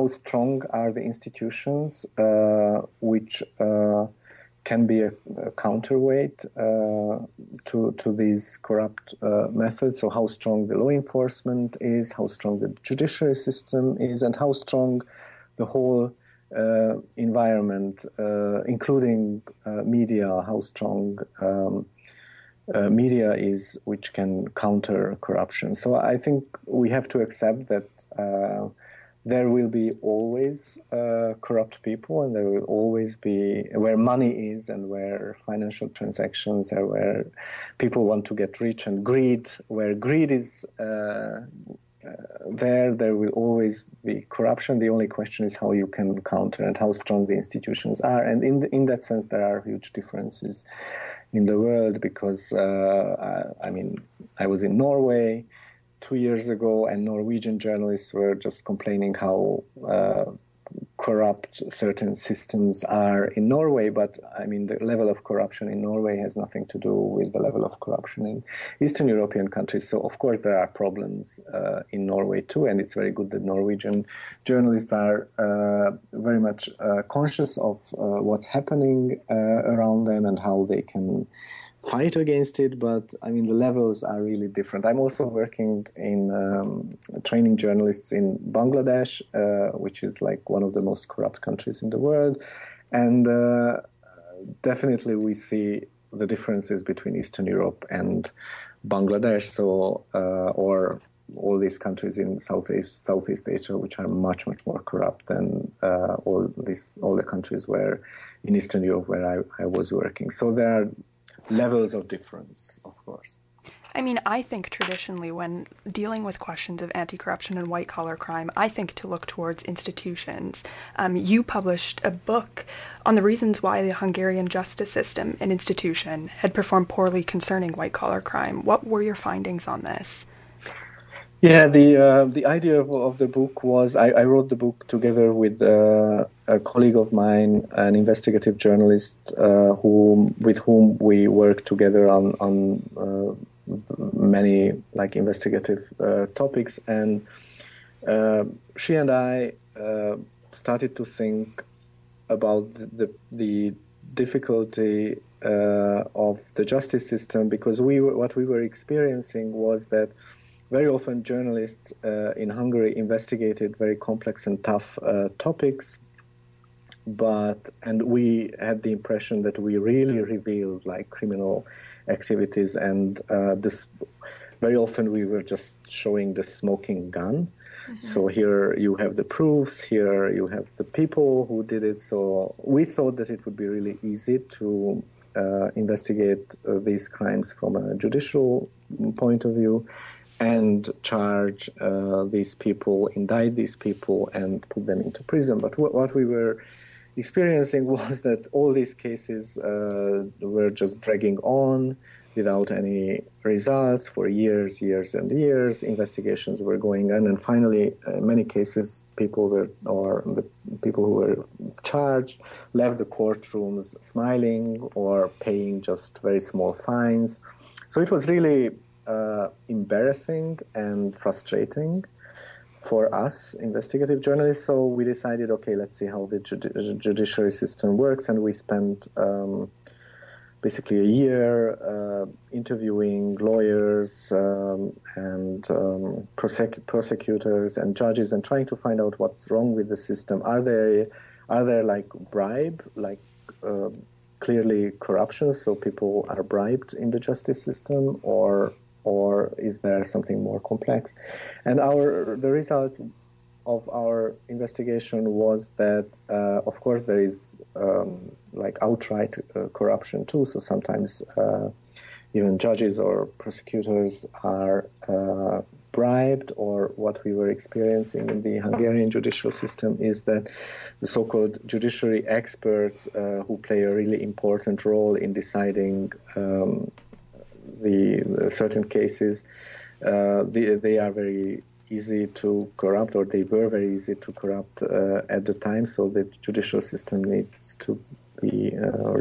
strong are the institutions which can be a counterweight to these corrupt methods. So how strong the law enforcement is, how strong the judiciary system is, and how strong the whole environment, including media, how strong media is, which can counter corruption. So I think we have to accept that there will be always corrupt people, and there will always be where money is and where financial transactions are, where people want to get rich, and greed, where greed is there will always be corruption. The only question is how you can counter and how strong the institutions are. And in that sense, there are huge differences in the world because, I was in Norway 2 years ago, and Norwegian journalists were just complaining how corrupt certain systems are in Norway. But I mean, the level of corruption in Norway has nothing to do with the level of corruption in Eastern European countries. So of course there are problems in Norway too, and it's very good that Norwegian journalists are very much conscious of what's happening around them and how they can fight against it, but I mean the levels are really different. I'm also working in training journalists in Bangladesh, which is like one of the most corrupt countries in the world, and definitely we see the differences between Eastern Europe and Bangladesh, or all these countries in Southeast Asia, which are much, much more corrupt than all the countries where in Eastern Europe where I was working. So there are levels of difference, of course. I mean, I think traditionally when dealing with questions of anti-corruption and white-collar crime, I think to look towards institutions. You published a book on the reasons why the Hungarian justice system and institution had performed poorly concerning white-collar crime. What were your findings on this? Yeah, the idea of the book was I wrote the book together with a colleague of mine, an investigative journalist with whom we worked together on many investigative topics, and she and I started to think about the difficulty of the justice system, because what we were experiencing was that very often journalists in Hungary investigated very complex and tough topics, and we had the impression that we really revealed like criminal activities, and this very often we were just showing the smoking gun. Mm-hmm. So here you have the proofs, here you have the people who did it. So we thought that it would be really easy to investigate these crimes from a judicial point of view and charge these people, indict these people and put them into prison. But what we were experiencing was that all these cases were just dragging on without any results for years and years. Investigations were going on, and finally, in many cases, people who were charged left the courtrooms smiling or paying just very small fines. So it was really embarrassing and frustrating for us investigative journalists. So we decided, okay, let's see how the judiciary system works, and we spent basically a year interviewing lawyers and prosecutors and judges, and trying to find out what's wrong with the system. Are there like bribe, clearly corruption, so people are bribed in the justice system, or is there something more complex? And the result of our investigation was that, of course, there is outright corruption too. So sometimes even judges or prosecutors are bribed, or what we were experiencing in the Hungarian judicial system is that the so-called judiciary experts who play a really important role in deciding the certain cases, they are very easy to corrupt, or they were very easy to corrupt at the time. So the judicial system needs to be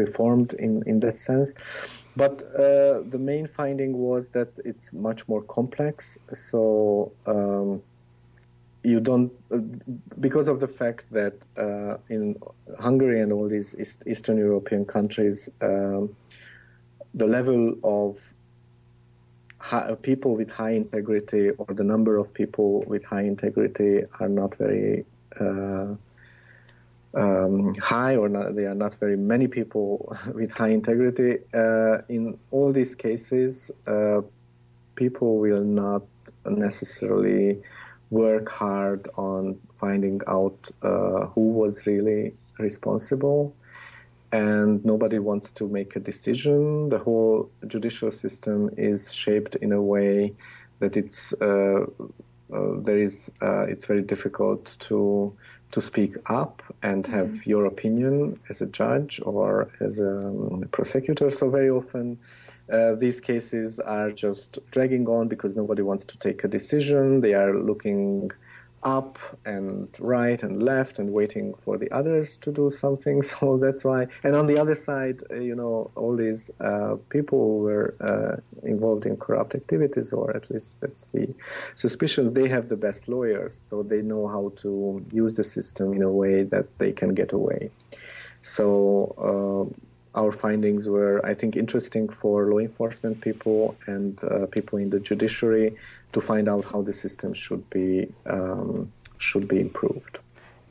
reformed in that sense. But the main finding was that it's much more complex. So you don't, because of the fact that in Hungary and all these Eastern European countries, the level of people with high integrity, or the number of people with high integrity, are not very high, or not, there are not very many people with high integrity. In all these cases, people will not necessarily work hard on finding out who was really responsible. And nobody wants to make a decision. The whole judicial system is shaped in a way that it's very difficult to speak up and have mm-hmm. your opinion as a judge or as a prosecutor. So very often these cases are just dragging on because nobody wants to take a decision. They are looking up and right and left and waiting for the others to do something. So that's why. And on the other side, all these people who were involved in corrupt activities, or at least that's the suspicion, they have the best lawyers, so they know how to use the system in a way that they can get away. So our findings were, I think, interesting for law enforcement people and people in the judiciary to find out how the system should be improved.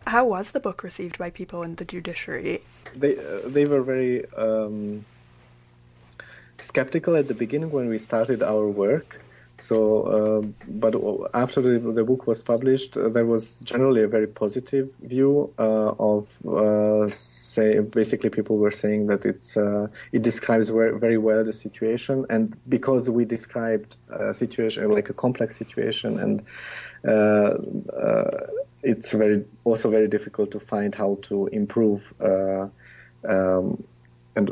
How was the book received by people in the judiciary? They were very skeptical at the beginning when we started our work. So, but after the book was published, there was generally a very positive view basically people were saying that it describes very well the situation, and because we described a situation, like a complex situation, and it's very difficult to find how to improve and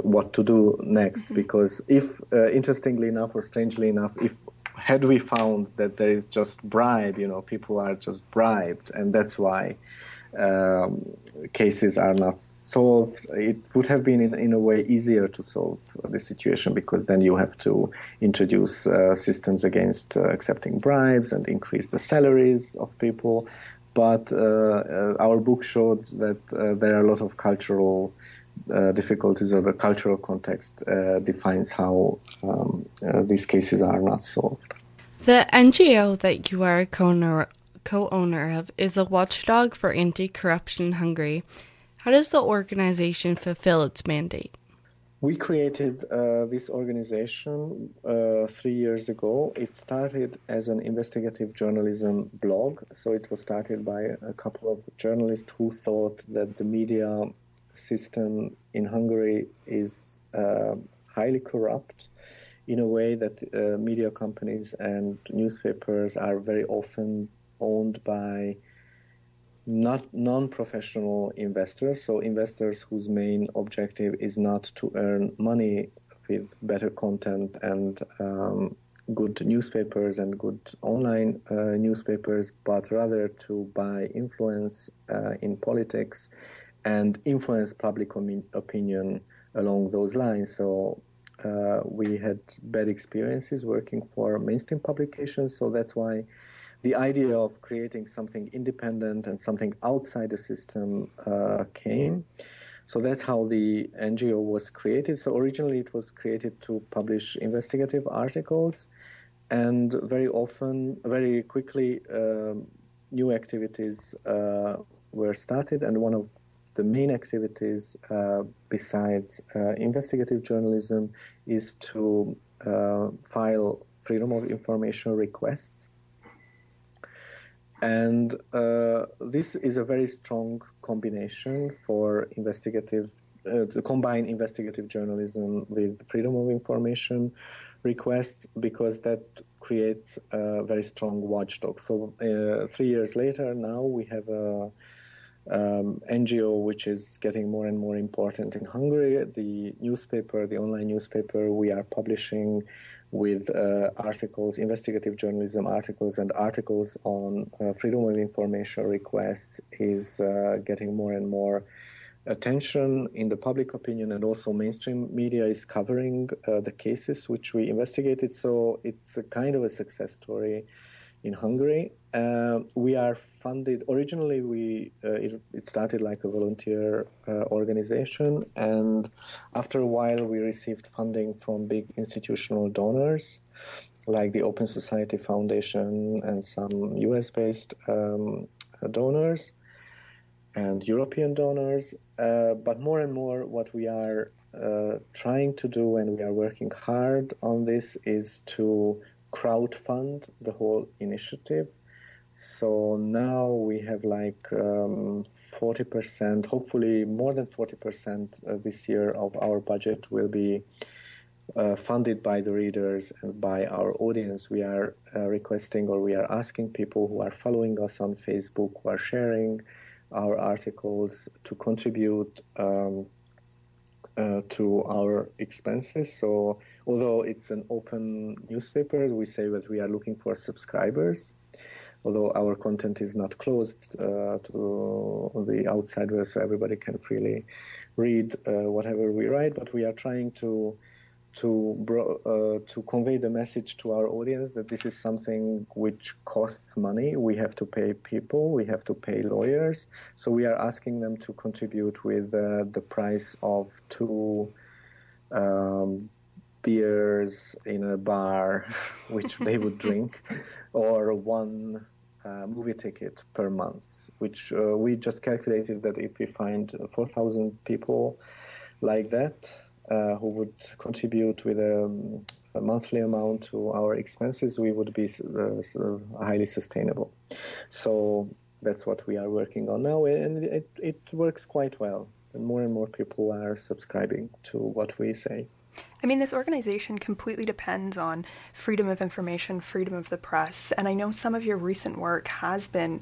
what to do next, mm-hmm. because if interestingly enough, or strangely enough, had we found that there is just bribe, people are just bribed, and that's why cases are not solved, it would have been in a way easier to solve the situation, because then you have to introduce systems against accepting bribes and increase the salaries of people. But our book showed that there are a lot of cultural difficulties, or the cultural context defines how these cases are not solved. The NGO that you are a co-owner of is a watchdog for anti-corruption in Hungary. How does the organization fulfill its mandate? We created this organization 3 years ago. It started as an investigative journalism blog. So it was started by a couple of journalists who thought that the media system in Hungary is highly corrupt in a way that media companies and newspapers are very often owned by not non-professional investors, so investors whose main objective is not to earn money with better content and good newspapers and good online newspapers, but rather to buy influence in politics and influence public opinion along those lines. So we had bad experiences working for mainstream publications, so that's why the idea of creating something independent and something outside the system came. So that's how the NGO was created. So originally it was created to publish investigative articles, and very quickly, new activities were started. And one of the main activities, besides investigative journalism, is to file freedom of information requests. And this is a very strong combination for to combine investigative journalism with freedom of information requests, because that creates a very strong watchdog. So 3 years later, now we have a NGO which is getting more and more important in Hungary. The online newspaper we are publishing with articles, investigative journalism articles, and articles on freedom of information requests is getting more and more attention in the public opinion, and also mainstream media is covering the cases which we investigated. So it's a kind of a success story in Hungary. We are funded, originally it started like a volunteer organization, and after a while we received funding from big institutional donors like the Open Society Foundation and some US-based donors and European donors. But more and more what we are trying to do, and we are working hard on this, is to crowdfund the whole initiative. So now we have like 40%, hopefully more than 40% this year of our budget will be funded by the readers and by our audience. We are requesting, or we are asking people who are following us on Facebook, who are sharing our articles, to contribute to our expenses. So although it's an open newspaper, we say that we are looking for subscribers. Although our content is not closed to the outside world, so everybody can freely read whatever we write, but we are trying to convey the message to our audience that this is something which costs money. We have to pay people, we have to pay lawyers, so we are asking them to contribute with the price of 2 beers in a bar, which they would drink, or 1 movie ticket per month, which we just calculated that if we find 4,000 people like that who would contribute with a monthly amount to our expenses, we would be highly sustainable. So that's what we are working on now, and it works quite well. And more people are subscribing to what we say. I mean, this organization completely depends on freedom of information, freedom of the press, and I know some of your recent work has been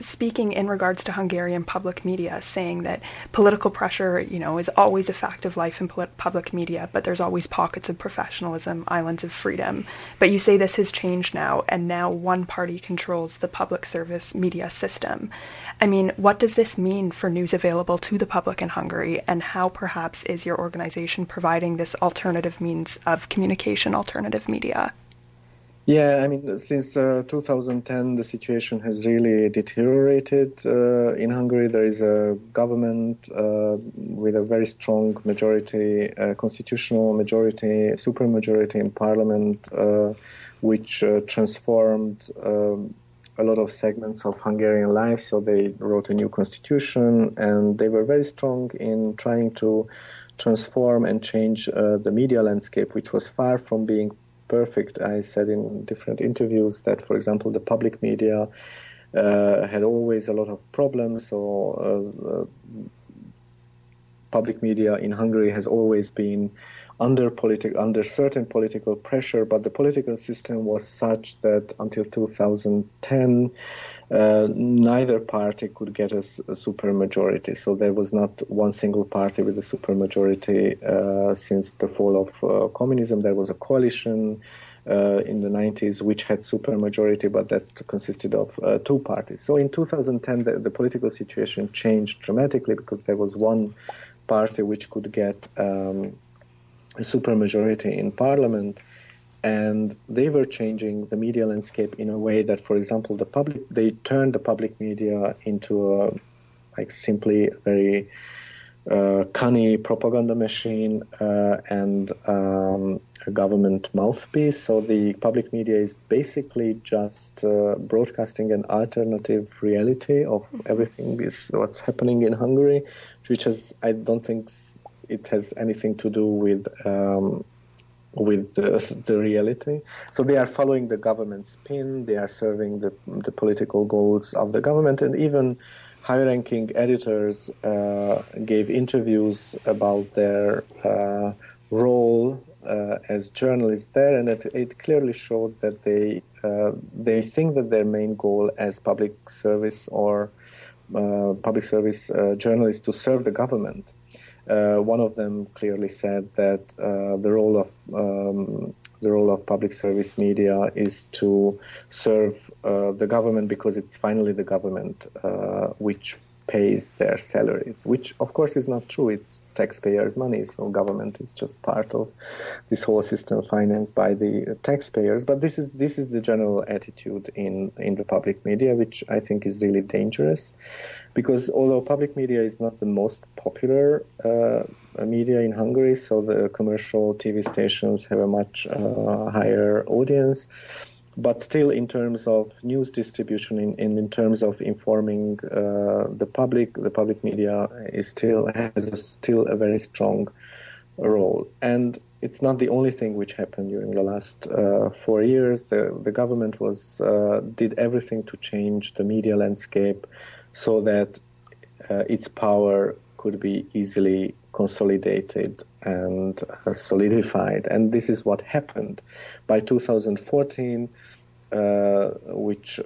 speaking in regards to Hungarian public media, saying that political pressure, is always a fact of life in public media, but there's always pockets of professionalism, islands of freedom. But you say this has changed now, and now one party controls the public service media system. I mean, what does this mean for news available to the public in Hungary, and how perhaps is your organization providing this alternative means of communication, alternative media? Yeah, I mean, since 2010, the situation has really deteriorated in Hungary. There is a government with a very strong majority, constitutional majority, supermajority in parliament, which transformed a lot of segments of Hungarian life. So they wrote a new constitution, and they were very strong in trying to transform and change the media landscape, which was far from being perfect. I said in different interviews that, for example, the public media had always a lot of problems. So public media in Hungary has always been under certain political pressure, but the political system was such that until 2010, neither party could get a supermajority. So there was not one single party with a supermajority since the fall of communism. There was a coalition in the 90s which had supermajority, but that consisted of two parties. So in 2010, the political situation changed dramatically because there was one party which could get supermajority in parliament, and they were changing the media landscape in a way that, for example, they turned the public media into simply very cunning propaganda machine and a government mouthpiece. So the public media is basically just broadcasting an alternative reality of everything is what's happening in Hungary, which is, I don't think it has anything to do with the reality. So they are following the government's spin. They are serving the political goals of the government, and even high-ranking editors gave interviews about their role as journalists there, and it clearly showed that they think that their main goal as public service or journalists to serve the government. One of them clearly said that the role of public service media is to serve the government, because it's finally the government which pays their salaries, which of course is not true. It's taxpayers' money, so government is just part of this whole system financed by the taxpayers. But this is the general attitude in the public media, which I think is really dangerous. Because although public media is not the most popular media in Hungary, so the commercial TV stations have a much higher audience, but still in terms of news distribution and in terms of informing the public media has still a very strong role. And it's not the only thing which happened during the last 4 years. The government did everything to change the media landscape, so that its power could be easily consolidated and solidified. And this is what happened. By 2014, this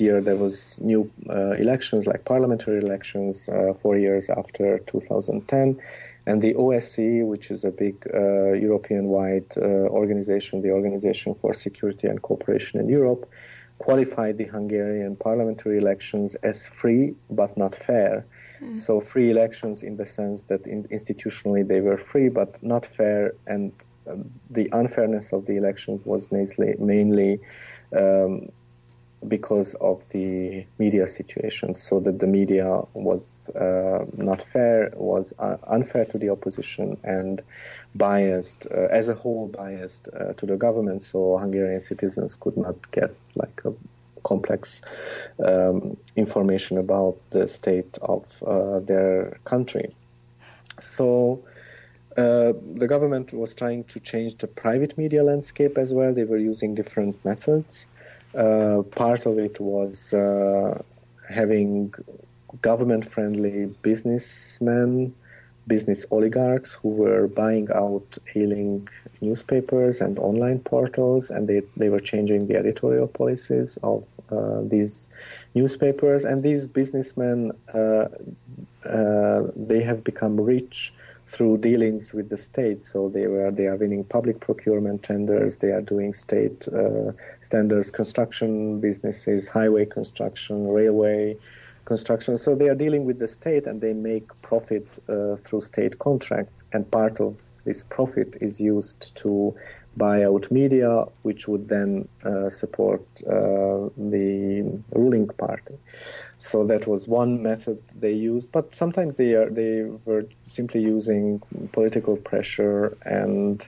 year there was new elections, like parliamentary elections, 4 years after 2010. And the OSCE, which is a big European-wide organization, the Organization for Security and Cooperation in Europe, qualified the Hungarian parliamentary elections as free but not fair. Mm. So free elections in the sense that institutionally they were free but not fair, and the unfairness of the elections was mainly because of the media situation, so that the media was not fair, was unfair to the opposition, and biased, as a whole biased to the government, so Hungarian citizens could not get a complex information about the state of their country. So the government was trying to change the private media landscape as well. They were using different methods. Part of it was having government-friendly businessmen, business oligarchs who were buying out ailing newspapers and online portals, and they were changing the editorial policies of these newspapers. And these businessmen, they have become rich through dealings with the state, so they are winning public procurement tenders. They are doing state standards construction businesses, highway construction, railway construction. So they are dealing with the state, and they make profit through state contracts. And part of this profit is used to buy out media, which would then support the ruling party. So that was one method they used, but sometimes they were simply using political pressure and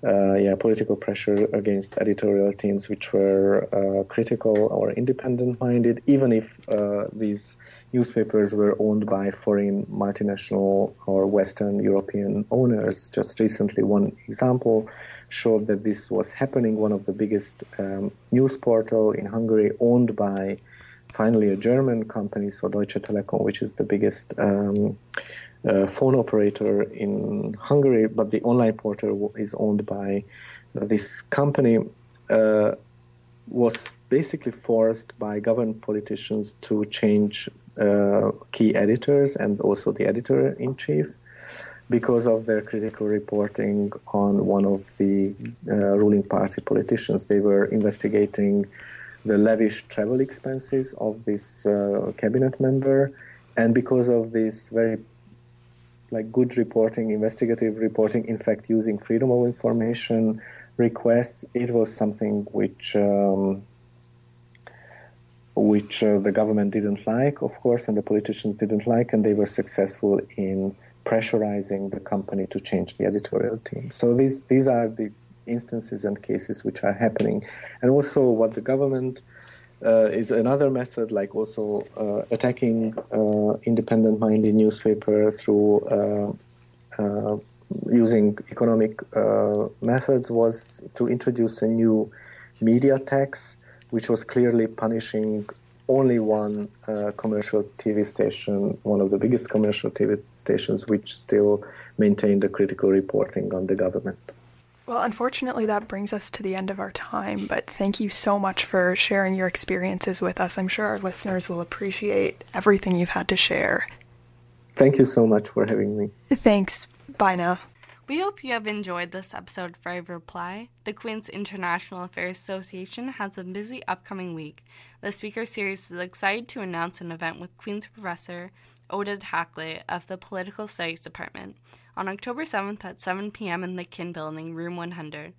political pressure against editorial teams which were critical or independent-minded, even if these newspapers were owned by foreign multinational or Western European owners. Just recently, one example showed that this was happening. One of the biggest news portal in Hungary, owned by finally a German company, so Deutsche Telekom, which is the biggest phone operator in Hungary, but the online portal is owned by this company, was basically forced by government politicians to change key editors and also the editor-in-chief because of their critical reporting on one of the ruling party politicians. They were investigating the lavish travel expenses of this cabinet member, and because of this very good reporting, investigative reporting, in fact using freedom of information requests, it was something which the government didn't like, of course, and the politicians didn't like, and they were successful in pressurizing the company to change the editorial team. So these are the instances and cases which are happening. And also what the government is another method, attacking independent-minded newspaper through using economic methods, was to introduce a new media tax, which was clearly punishing only one commercial TV station, one of the biggest commercial TV stations, which still maintained a critical reporting on the government. Well, unfortunately, that brings us to the end of our time, but thank you so much for sharing your experiences with us. I'm sure our listeners will appreciate everything you've had to share. Thank you so much for having me. Thanks. Bye now. We hope you have enjoyed this episode of Five Reply. The Queen's International Affairs Association has a busy upcoming week. The speaker series is excited to announce an event with Queen's Professor Oded Hakley of the Political Studies Department on October 7th at 7 p.m. in the Kin Building, Room 100.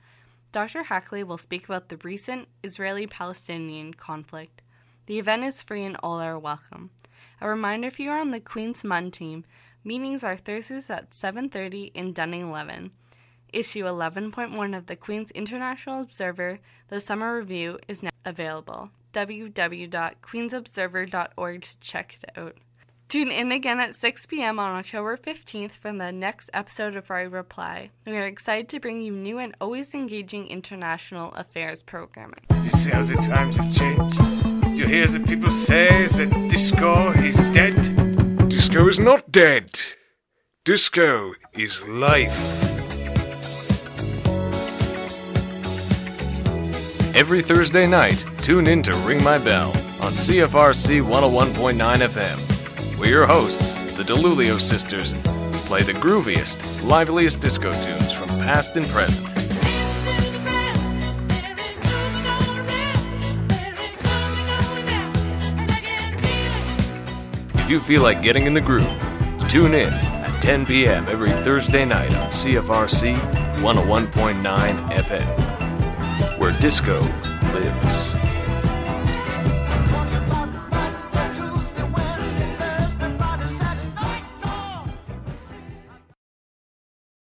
Dr. Hakley will speak about the recent Israeli-Palestinian conflict. The event is free and all are welcome. A reminder, if you are on the Queen's MUN team, meetings are Thursdays at 7:30 in Dunning 11. Issue 11.1 of the Queen's International Observer, the Summer Review, is now available. www.queensobserver.org to check it out. Tune in again at 6 p.m. on October 15th for the next episode of Our Reply. We are excited to bring you new and always engaging international affairs programming. You see how the times have changed? You hear the people say that disco is dead? Disco is not dead. Disco is life. Every Thursday night, tune in to Ring My Bell on CFRC 101.9 FM. We're your hosts, the DeLulio sisters, who play the grooviest, liveliest disco tunes from past and present. If you feel like getting in the groove, tune in at 10 p.m. every Thursday night on CFRC 101.9 FM, where disco lives.